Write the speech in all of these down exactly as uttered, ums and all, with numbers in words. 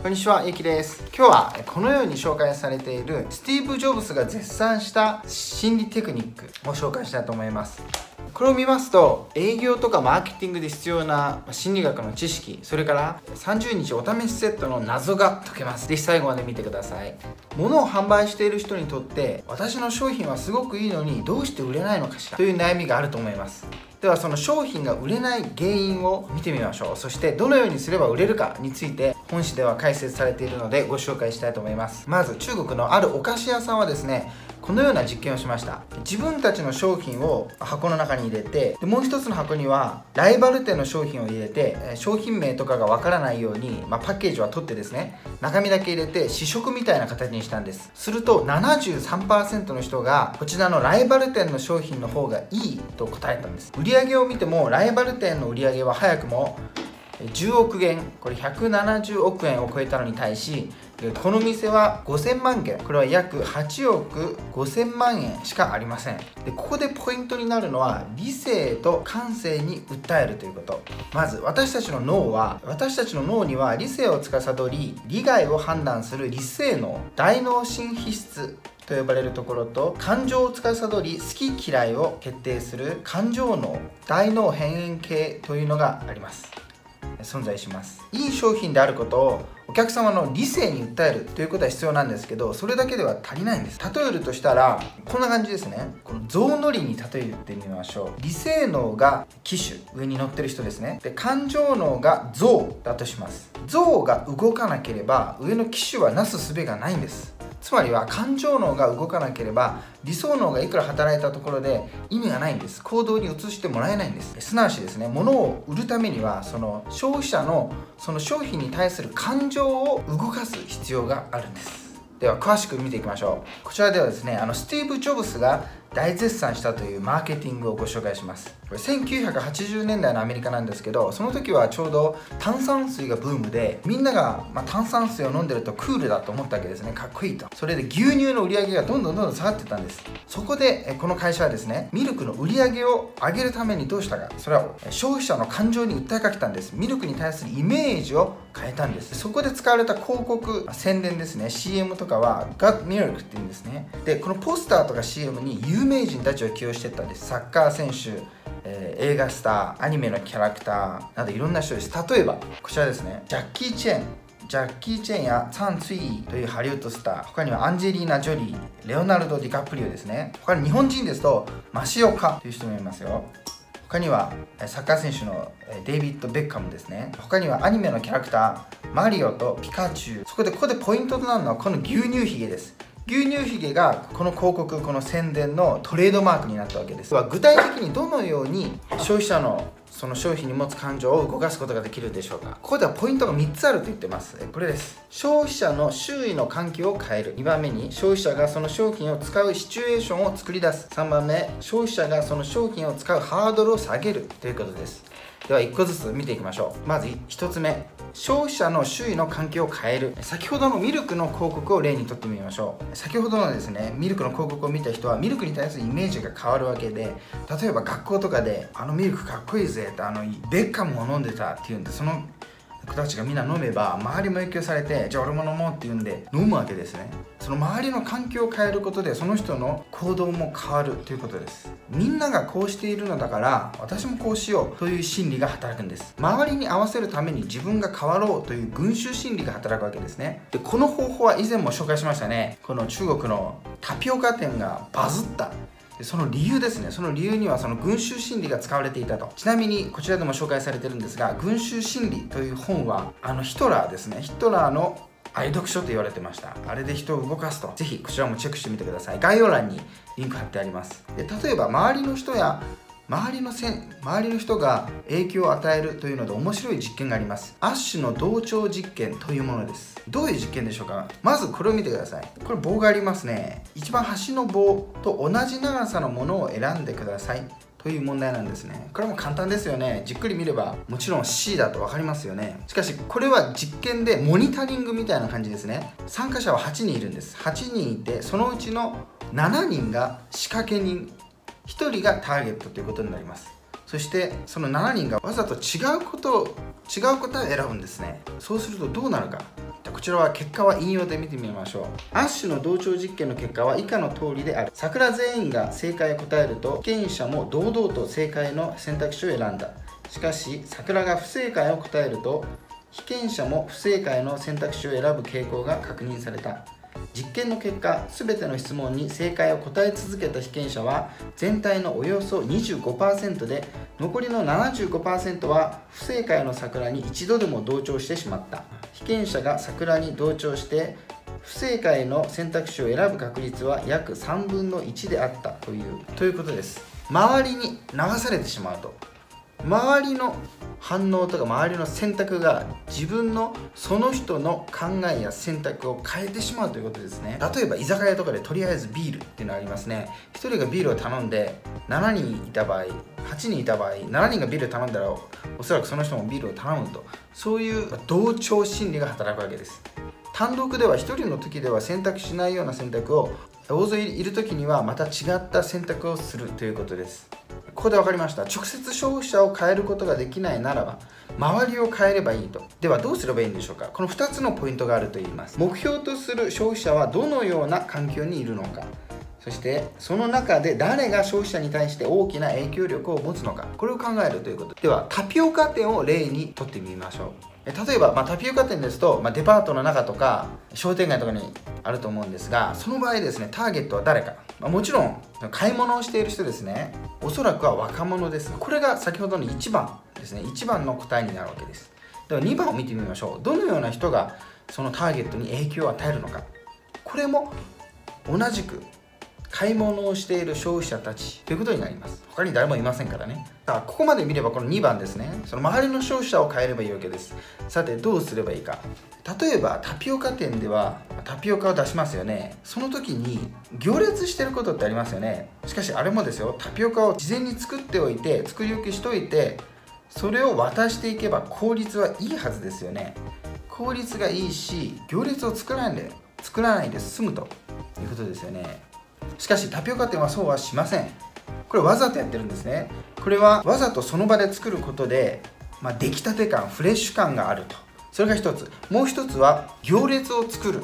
こんにちは、ゆきです。今日はこのように紹介されているスティーブ・ジョブズが絶賛した心理テクニックを紹介したいと思います。これを見ますと、営業とかマーケティングで必要な心理学の知識、それからさんじゅうにちお試しセットの謎が解けます。ぜひ最後まで見てください。物を販売している人にとって、私の商品はすごくいいのにどうして売れないのかしらという悩みがあると思います。ではその商品が売れない原因を見てみましょう。そしてどのようにすれば売れるかについて本誌では解説されているのでご紹介したいと思います。まず中国のあるお菓子屋さんはですね、このような実験をしました。自分たちの商品を箱の中に入れて、でもう一つの箱にはライバル店の商品を入れて、商品名とかがわからないように、まあ、パッケージは取ってですね、中身だけ入れて試食みたいな形にしたんです。すると ななじゅうさんパーセント の人がこちらのライバル店の商品の方がいいと答えたんです。売上を見てもライバル店の売上は早くもじゅうおくげん、これひゃくななじゅうおくえんを超えたのに対し、この店はごせんまんげん、これは約はちおくごせんまんえんしかありません。でここでポイントになるのは理性と感性に訴えるということ。まず私たちの脳は私たちの脳には理性を司り、利害を判断する理性の大脳神皮質と呼ばれるところと、感情を司り好き嫌いを決定する感情脳大脳辺縁系というのがあります。存在します。いい商品であることをお客様の理性に訴えるということは必要なんですけど、それだけでは足りないんです。例えるとしたらこんな感じですね。この象乗りに例えてみましょう。理性脳が騎手、上に乗ってる人ですね。で感情脳が象だとします。象が動かなければ上の騎手はなすすべがないんです。つまりは感情脳が動かなければ理想脳がいくら働いたところで意味がないんです。行動に移してもらえないんです。すなわちですね、物を売るためにはその消費者のその商品に対する感情を動かす必要があるんです。では詳しく見ていきましょう。こちらではですね、あのスティーブ・ジョブズが大絶賛したというマーケティングをご紹介します。これせんきゅうひゃくはちじゅうねんだいのアメリカなんですけど、その時はちょうど炭酸水がブームで、みんなが、まあ、炭酸水を飲んでるとクールだと思ったわけですね。かっこいいと。それで牛乳の売り上げがどんどんどんどん下がってたんです。そこでこの会社はですね、ミルクの売り上げを上げるためにどうしたか、それは消費者の感情に訴えかけたんです。ミルクに対するイメージを変えたんです。そこで使われた広告、宣伝ですね、 シーエム とかは Got Milk って言うんですね。でこのポスターとか シーエム に有名人たちを起用していったんです。サッカー選手、えー、映画スター、アニメのキャラクターなどいろんな人です。例えばこちらですね、ジャッキー・チェンジャッキー・チェンやサン・ツイーというハリウッドスター、他にはアンジェリーナ・ジョリー、レオナルド・ディカプリオですね。他に日本人ですとマシオカという人もいますよ。他にはサッカー選手のデイビッド・ベッカムですね。他にはアニメのキャラクター、マリオとピカチュウ。そこでここでポイントとなるのはこの牛乳ひげです。牛乳ひげがこの広告、この宣伝のトレードマークになったわけです。具体的にどのように消費者のその商品に持つ感情を動かすことができるでしょうか。ここではポイントがみっつあると言ってます。これです。消費者の周囲の環境を変える。にばんめに消費者がその商品を使うシチュエーションを作り出す。さんばんめ、消費者がその商品を使うハードルを下げるということです。ではいっこずつ見ていきましょう。まずひとつめ、消費者の周囲の環境を変える。先ほどのミルクの広告を例にとってみましょう。先ほどのですね、ミルクの広告を見た人はミルクに対するイメージが変わるわけで、例えば学校とかであのミルクかっこいいぜって、あのベッカムも飲んでたっていうんで、その子たちがみんな飲めば周りも影響されて、じゃあ俺も飲もうっていうんで飲むわけですね。その周りの環境を変えることでその人の行動も変わるということです。みんながこうしているのだから私もこうしようという心理が働くんです。周りに合わせるために自分が変わろうという群衆心理が働くわけですね。でこの方法は以前も紹介しましたね。この中国のタピオカ店がバズった、その理由ですね。その理由にはその群衆心理が使われていたと。ちなみにこちらでも紹介されてるんですが、群衆心理という本はあのヒトラーですね、ヒトラーの愛読書と言われてました。あれで人を動かすと。ぜひこちらもチェックしてみてください。概要欄にリンク貼ってあります。で例えば周りの人や周りのせん周りの人が影響を与えるというので面白い実験があります。アッシュの同調実験というものです。どういう実験でしょうか。まずこれを見てください。これ棒がありますね。一番端の棒と同じ長さのものを選んでくださいという問題なんですね。これも簡単ですよね。じっくり見ればもちろん シー だと分かりますよね。しかしこれは実験でモニタリングみたいな感じですね。参加者ははちにんいるんです。はちにんいて、そのうちのななにんが仕掛け人、ひとりがターゲットということになります。そしてそのななにんがわざと違うことを違う答えを選ぶんですね。そうするとどうなるか。こちらは結果は引用で見てみましょう。アッシュの同調実験の結果は以下の通りである。桜全員が正解を答えると被験者も堂々と正解の選択肢を選んだ。しかし桜が不正解を答えると被験者も不正解の選択肢を選ぶ傾向が確認された。実験の結果、全ての質問に正解を答え続けた被験者は全体のおよそ にじゅうごパーセント で、残りの ななじゅうごパーセント は不正解の桜に一度でも同調してしまった。被験者が桜に同調して不正解の選択肢を選ぶ確率は約さんぶんのいちであったというということです。周りに流されてしまうと、周りの反応とか周りの選択が自分のその人の考えや選択を変えてしまうということですね。例えば居酒屋とかでとりあえずビールっていうのありますね。ひとりがビールを頼んでしちにんいた場合、はちにんいた場合、しちにんがビールを頼んだらおそらくその人もビールを頼むと、そういう同調心理が働くわけです。単独ではひとりの時では選択しないような選択を、大勢いる時にはまた違った選択をするということです。ここで分かりました。直接消費者を変えることができないならば周りを変えればいいと。ではどうすればいいんでしょうか。このふたつのポイントがあるといいます。目標とする消費者はどのような環境にいるのか、そしてその中で誰が消費者に対して大きな影響力を持つのか、これを考えるということでは、タピオカ店を例にとってみましょう。例えば、まあ、タピオカ店ですと、まあ、デパートの中とか商店街とかにあると思うんですが、その場合ですね、ターゲットは誰か、まあ、もちろん買い物をしている人ですね。おそらくは若者です。これが先ほどのいちばんですね、いちばんの答えになるわけです。ではにばんを見てみましょう。どのような人がそのターゲットに影響を与えるのか、これも同じく買い物をしている消費者たちということになります。他に誰もいませんからね。さあ、ここまで見ればこのにばんですね、その周りの消費者を変えればいいわけです。さてどうすればいいか。例えばタピオカ店ではタピオカを出しますよね。その時に行列してることってありますよね。しかしあれもですよ、タピオカを事前に作っておいて、作り置きしといて、それを渡していけば効率はいいはずですよね。効率がいいし、行列を作らないで作らないで済むということですよね。しかしタピオカ店はそうはしません。これわざとやってるんですね。これはわざとその場で作ることで、まあ、出来たて感、フレッシュ感があると。それがひとつ。もうひとつは行列を作る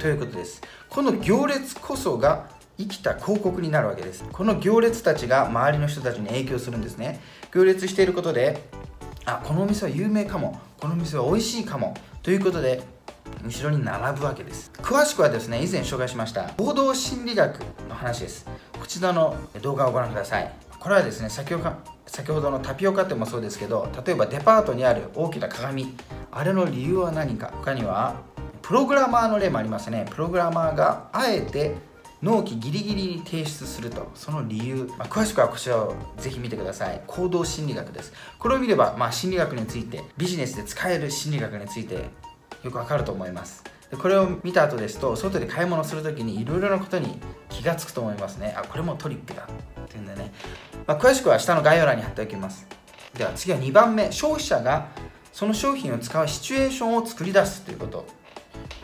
ということです。この行列こそが生きた広告になるわけです。この行列たちが周りの人たちに影響するんですね。行列していることで、あ、このお店は有名かも、このお店は美味しいかもということで後ろに並ぶわけです。詳しくはですね、以前紹介しました行動心理学の話です。こちらの動画をご覧ください。これはですね、先ほど、先ほどのタピオカ店もそうですけど、例えばデパートにある大きな鏡、あれの理由は何か。他にはプログラマーの例もありますね。プログラマーがあえて納期ギリギリに提出すると、その理由、まあ、詳しくはこちらをぜひ見てください。行動心理学です。これを見れば、まあ、心理学について、ビジネスで使える心理学についてよくわかると思います。でこれを見た後ですと、外で買い物するときにいろいろなことに気がつくと思いますね。あ、これもトリックだっていうんでね、まあ、詳しくは下の概要欄に貼っておきます。では次はにばんめ、消費者がその商品を使うシチュエーションを作り出すということ。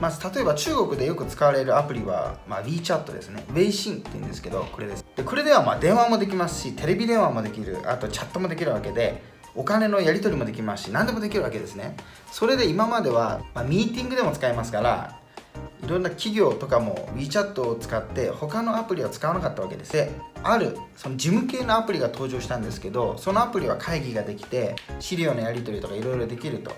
まず例えば中国でよく使われるアプリは、まあ、WeChat ですね。WeChat って言うんですけど、これです。でこれではまあ電話もできますし、テレビ電話もできる、あとチャットもできるわけで、お金のやり取りもできますし、何でもできるわけですね。それで今までは、まあ、ミーティングでも使えますから、いろんな企業とかも WeChat を使って他のアプリは使わなかったわけです。であるその事務系のアプリが登場したんですけど、そのアプリは会議ができて資料のやり取りとかいろいろできると。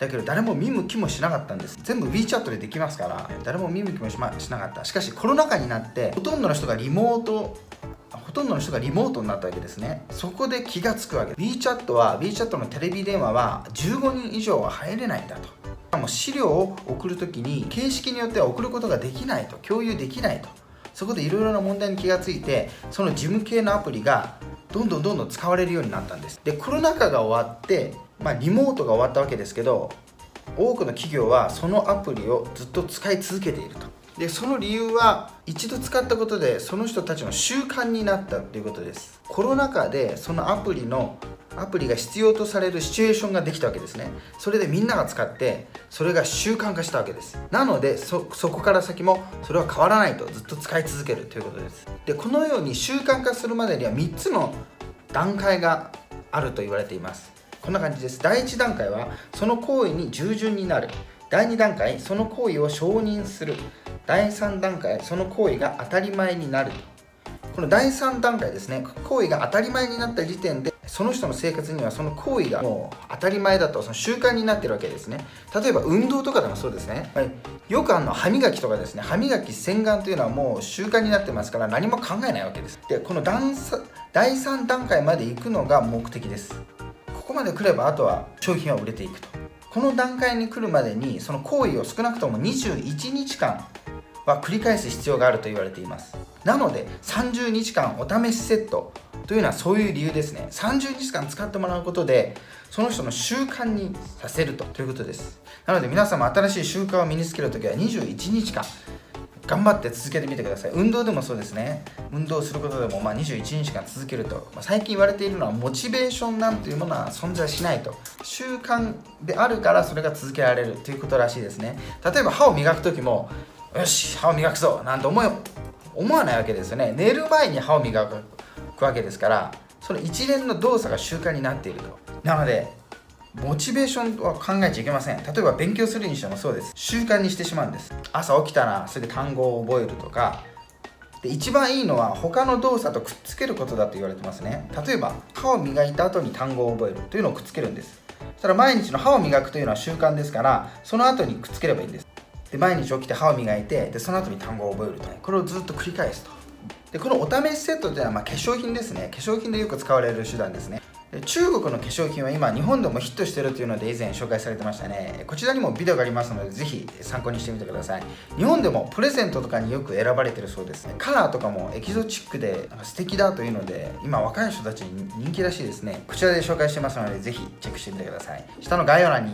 だけど誰も見向きもしなかったんです。全部 WeChat でできますから、誰も見向きもしなかった。しかしコロナ禍になってほとんどの人がリモートほとんどの人がリモートになったわけですね。そこで気がつくわけです。WeChat は WeChat のテレビ電話はじゅうごにん以上は入れないんだと。もう資料を送るときに形式によっては送ることができないと、共有できないと。そこでいろいろな問題に気がついて、その事務系のアプリがどんどんどんどん使われるようになったんです。でコロナ禍が終わって、まあ、リモートが終わったわけですけど、多くの企業はそのアプリをずっと使い続けていると。でその理由は、一度使ったことでその人たちの習慣になったということです。コロナ禍でそのアプリのアプリが必要とされるシチュエーションができたわけですね。それでみんなが使って、それが習慣化したわけです。なので そ, そこから先もそれは変わらないと、ずっと使い続けるということです。でこのように習慣化するまでにはみっつの段階があると言われています。こんな感じです。だいいち段階はその行為に従順になる。だいにだんかい、その行為を承認する。だいさんだんかい、その行為が当たり前になる。このだいさんだんかいですね、行為が当たり前になった時点で、その人の生活にはその行為がもう当たり前だと、その習慣になってるわけですね。例えば運動とかでもそうですね、はい、よくあの歯磨きとかですね、歯磨き洗顔というのはもう習慣になってますから、何も考えないわけです。で、このだいさんだんかいまで行くのが目的です。ここまで来れば、あとは商品は売れていくと。この段階に来るまでに、その行為を少なくともにじゅういちにちかんは繰り返す必要があると言われています。なのでさんじゅうにちかんお試しセットというのはそういう理由ですね。さんじゅうにちかん使ってもらうことで、その人の習慣にさせるとということです。なので皆様、新しい習慣を身につけるときはにじゅういちにちかん頑張って続けてみてください。運動でもそうですね。運動することでもまあにじゅういちにちかん続けると、まあ、最近言われているのはモチベーションなんていうものは存在しないと。習慣であるからそれが続けられるということらしいですね。例えば歯を磨くときも、よし歯を磨くぞなんて思い思わないわけですよね。寝る前に歯を磨くわけですから、その一連の動作が習慣になっていると。なのでモチベーションは考えちゃいけません。例えば勉強するにしてもそうです。習慣にしてしまうんです。朝起きたらすぐ単語を覚えるとかで、一番いいのは他の動作とくっつけることだと言われてますね。例えば歯を磨いた後に単語を覚えるというのをくっつけるんです。そしたら毎日の歯を磨くというのは習慣ですから、その後にくっつければいいんです。で、毎日起きて歯を磨いて、でその後に単語を覚えると、ね、これをずっと繰り返すと。で、このお試しセットというのはまあ化粧品ですね。化粧品でよく使われる手段ですね。中国の化粧品は今日本でもヒットしてるというので以前紹介されてましたね。こちらにもビデオがありますので、ぜひ参考にしてみてください。日本でもプレゼントとかによく選ばれてるそうですね。カラーとかもエキゾチックで素敵だというので、今若い人たちに人気らしいですね。こちらで紹介してますので、ぜひチェックしてみてください。下の概要欄に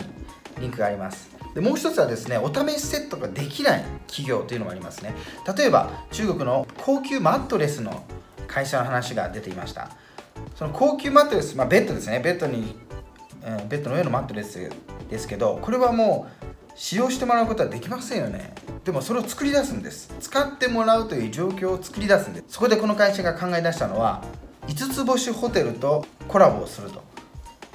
リンクがあります。で、もう一つはですね、お試しセットができない企業というのもありますね。例えば中国の高級マットレスの会社の話が出ていました。その高級マットレス、まあ、ベッドですね、ベッドに、うん、ベッドの上のマットレスですけど、これはもう使用してもらうことはできませんよね。でもそれを作り出すんです。使ってもらうという状況を作り出すんです。そこでこの会社が考え出したのは、いつつぼしホテルとコラボをすると。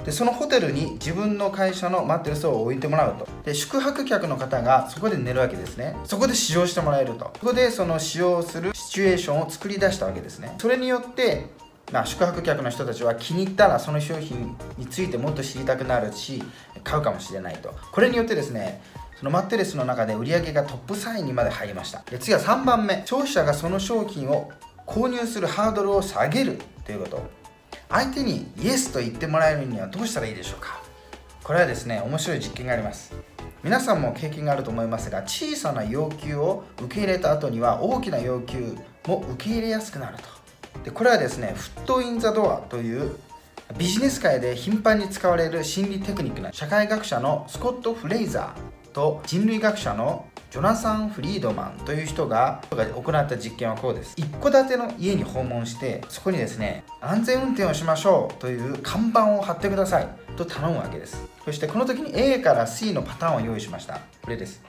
で、そのホテルに自分の会社のマットレスを置いてもらうと。で、宿泊客の方がそこで寝るわけですね。そこで使用してもらえると。そこでその使用するシチュエーションを作り出したわけですね。それによってまあ、宿泊客の人たちは気に入ったらその商品についてもっと知りたくなるし、買うかもしれないと。これによってですね、そのマットレスの中で売り上げがトップさんいにまで入りました。で、次はさんばんめ、消費者がその商品を購入するハードルを下げるということ。相手にイエスと言ってもらえるにはどうしたらいいでしょうか。これはですね、面白い実験があります。皆さんも経験があると思いますが、小さな要求を受け入れた後には大きな要求も受け入れやすくなると。で、これはですね、フットインザドアというビジネス界で頻繁に使われる心理テクニックな、社会学者のスコット・フレイザーと人類学者のジョナサン・フリードマンという人が行った実験はこうです。一戸建ての家に訪問して、そこにですね、安全運転をしましょうという看板を貼ってくださいと頼むわけです。そしてこの時に エー から シー のパターンを用意しました。これです。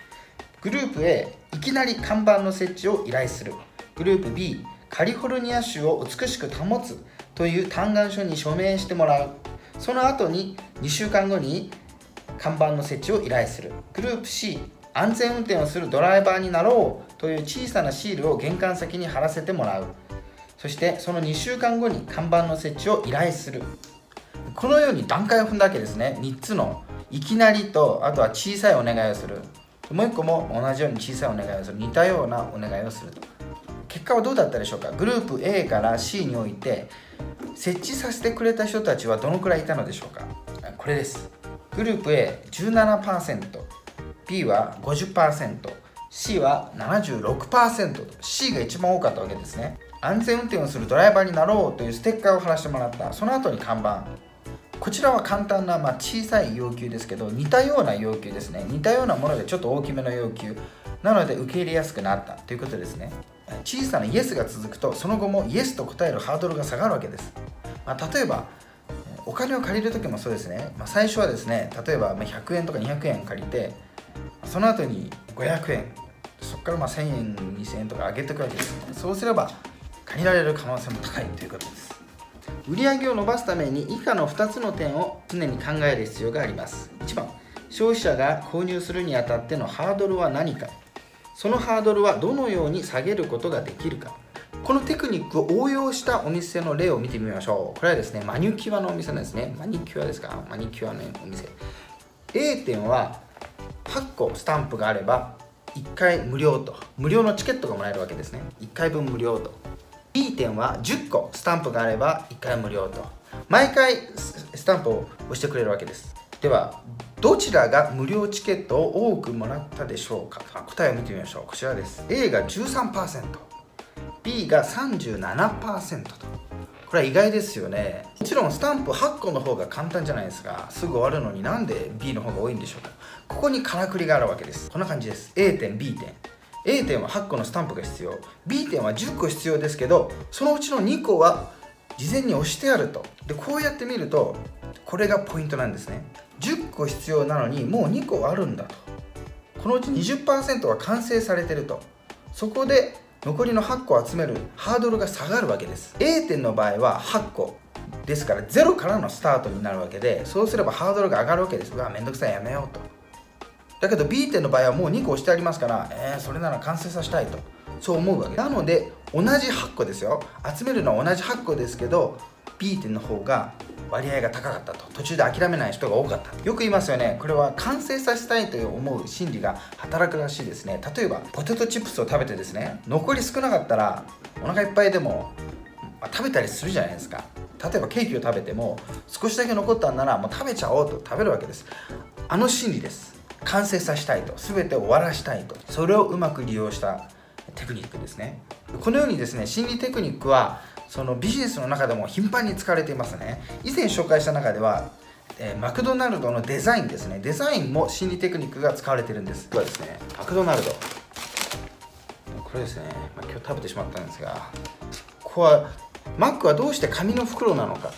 グループ エー、 いきなり看板の設置を依頼する。グループ ビー、カリフォルニア州を美しく保つという嘆願書に署名してもらう。その後ににしゅうかんごに看板の設置を依頼する。グループ シー、安全運転をするドライバーになろうという小さなシールを玄関先に貼らせてもらう。そしてそのにしゅうかんごに看板の設置を依頼する。このように段階を踏んだわけですね。みっつのいきなりと、あとは小さいお願いをする、もういっこも同じように小さいお願いをする、似たようなお願いをすると。結果はどうだったでしょうか。グループ エー から シー において設置させてくれた人たちはどのくらいいたのでしょうか。これです。グループ エー じゅうななパーセント、 ビー は ごじゅっパーセント、 シー は ななじゅうろくパーセント、 シー が一番多かったわけですね。安全運転をするドライバーになろうというステッカーを貼らせてもらった。その後に看板。こちらは簡単な、まあ、小さい要求ですけど、似たような要求ですね。似たようなものでちょっと大きめの要求なので受け入れやすくなったということですね。小さなイエスが続くと、その後もイエスと答えるハードルが下がるわけです。まあ、例えばお金を借りる時もそうですね。まあ、最初はですね、例えばひゃくえんとかにひゃくえん借りて、その後にごひゃくえん、そこからまあせんえん、にせんえんとか上げていくわけです。そうすれば借りられる可能性も高いということです。売上を伸ばすために以下のふたつの点を常に考える必要があります。いちばん、消費者が購入するにあたってのハードルは何か、そのハードルはどのように下げることができるか。このテクニックを応用したお店の例を見てみましょう。これはですね、マニキュアのお店なんですね。マニキュアですか？マニキュアのお店。A 店ははっこスタンプがあればいっかい無料と、無料のチケットがもらえるわけですね。いっかいぶん無料と。B 店はじゅっこスタンプがあればいっかい無料と。毎回スタンプを押してくれるわけです。では、どちらが無料チケットを多くもらったでしょうか。答えを見てみましょう。こちらです。A が じゅうさんパーセント、B が さんじゅうななパーセント と。これは意外ですよね。もちろんスタンプはっこの方が簡単じゃないですが、すぐ終わるのになんで B の方が多いんでしょうか。ここにからくりがあるわけです。こんな感じです。A 店、B 店。A 店ははっこのスタンプが必要。B 店はじゅっこ必要ですけど、そのうちのにこは事前に押してあると。で、こうやって見ると、これがポイントなんですね。じゅっこ必要なのにもうにこあるんだと。このうち にじゅっパーセント は完成されてると。そこで残りのはっこ集めるハードルが下がるわけです。 A 店の場合ははっこですからゼロからのスタートになるわけで、そうすればハードルが上がるわけです。うわ、めんどくさい、やめようと。だけど B 店の場合はもうにこ押してありますから、えー、それなら完成させたいと、そう思うわけなので、同じはっこですよ、集めるのは同じはっこですけど B 店の方が割合が高かったと。途中で諦めない人が多かった。よく言いますよね。これは完成させたいと思う心理が働くらしいですね。例えばポテトチップスを食べてですね、残り少なかったらお腹いっぱいでも、まあ、食べたりするじゃないですか。例えばケーキを食べても少しだけ残ったんならもう食べちゃおうと食べるわけです。あの心理です。完成させたいと、全て終わらしたいと、それをうまく利用したテクニックですね。このようにですね、心理テクニックはそのビジネスの中でも頻繁に使われていますね。以前紹介した中では、えー、マクドナルドのデザインですね。デザインも心理テクニックが使われてるんです。ではですね、マクドナルド。これですね、まあ、今日食べてしまったんですが、ここは、マックはどうして紙の袋なのか、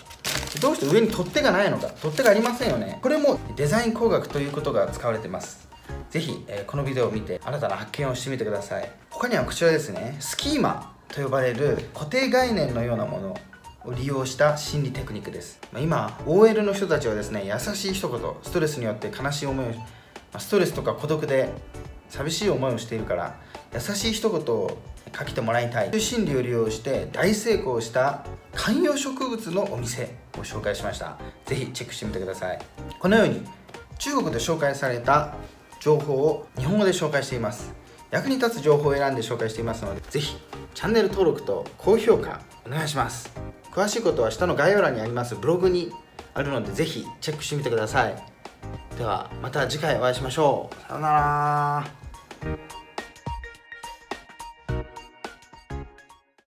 どうして上に取っ手がないのか、取っ手がありませんよね。これもデザイン工学ということが使われてます。ぜひ、えー、このビデオを見て、新たな発見をしてみてください。他にはこちらですね、スキーマと呼ばれる固定概念のようなものを利用した心理テクニックです。今 オーエル の人たちはですね、優しい一言、ストレスによって悲しい思いを、ストレスとか孤独で寂しい思いをしているから、優しい一言を書きてもらいたいという心理を利用して大成功した観葉植物のお店を紹介しました。ぜひチェックしてみてください。このように中国で紹介された情報を日本語で紹介しています。役に立つ情報を選んで紹介していますので、ぜひチャンネル登録と高評価お願いします。詳しいことは下の概要欄にありますブログにあるので、ぜひチェックしてみてください。ではまた次回お会いしましょう。さようなら。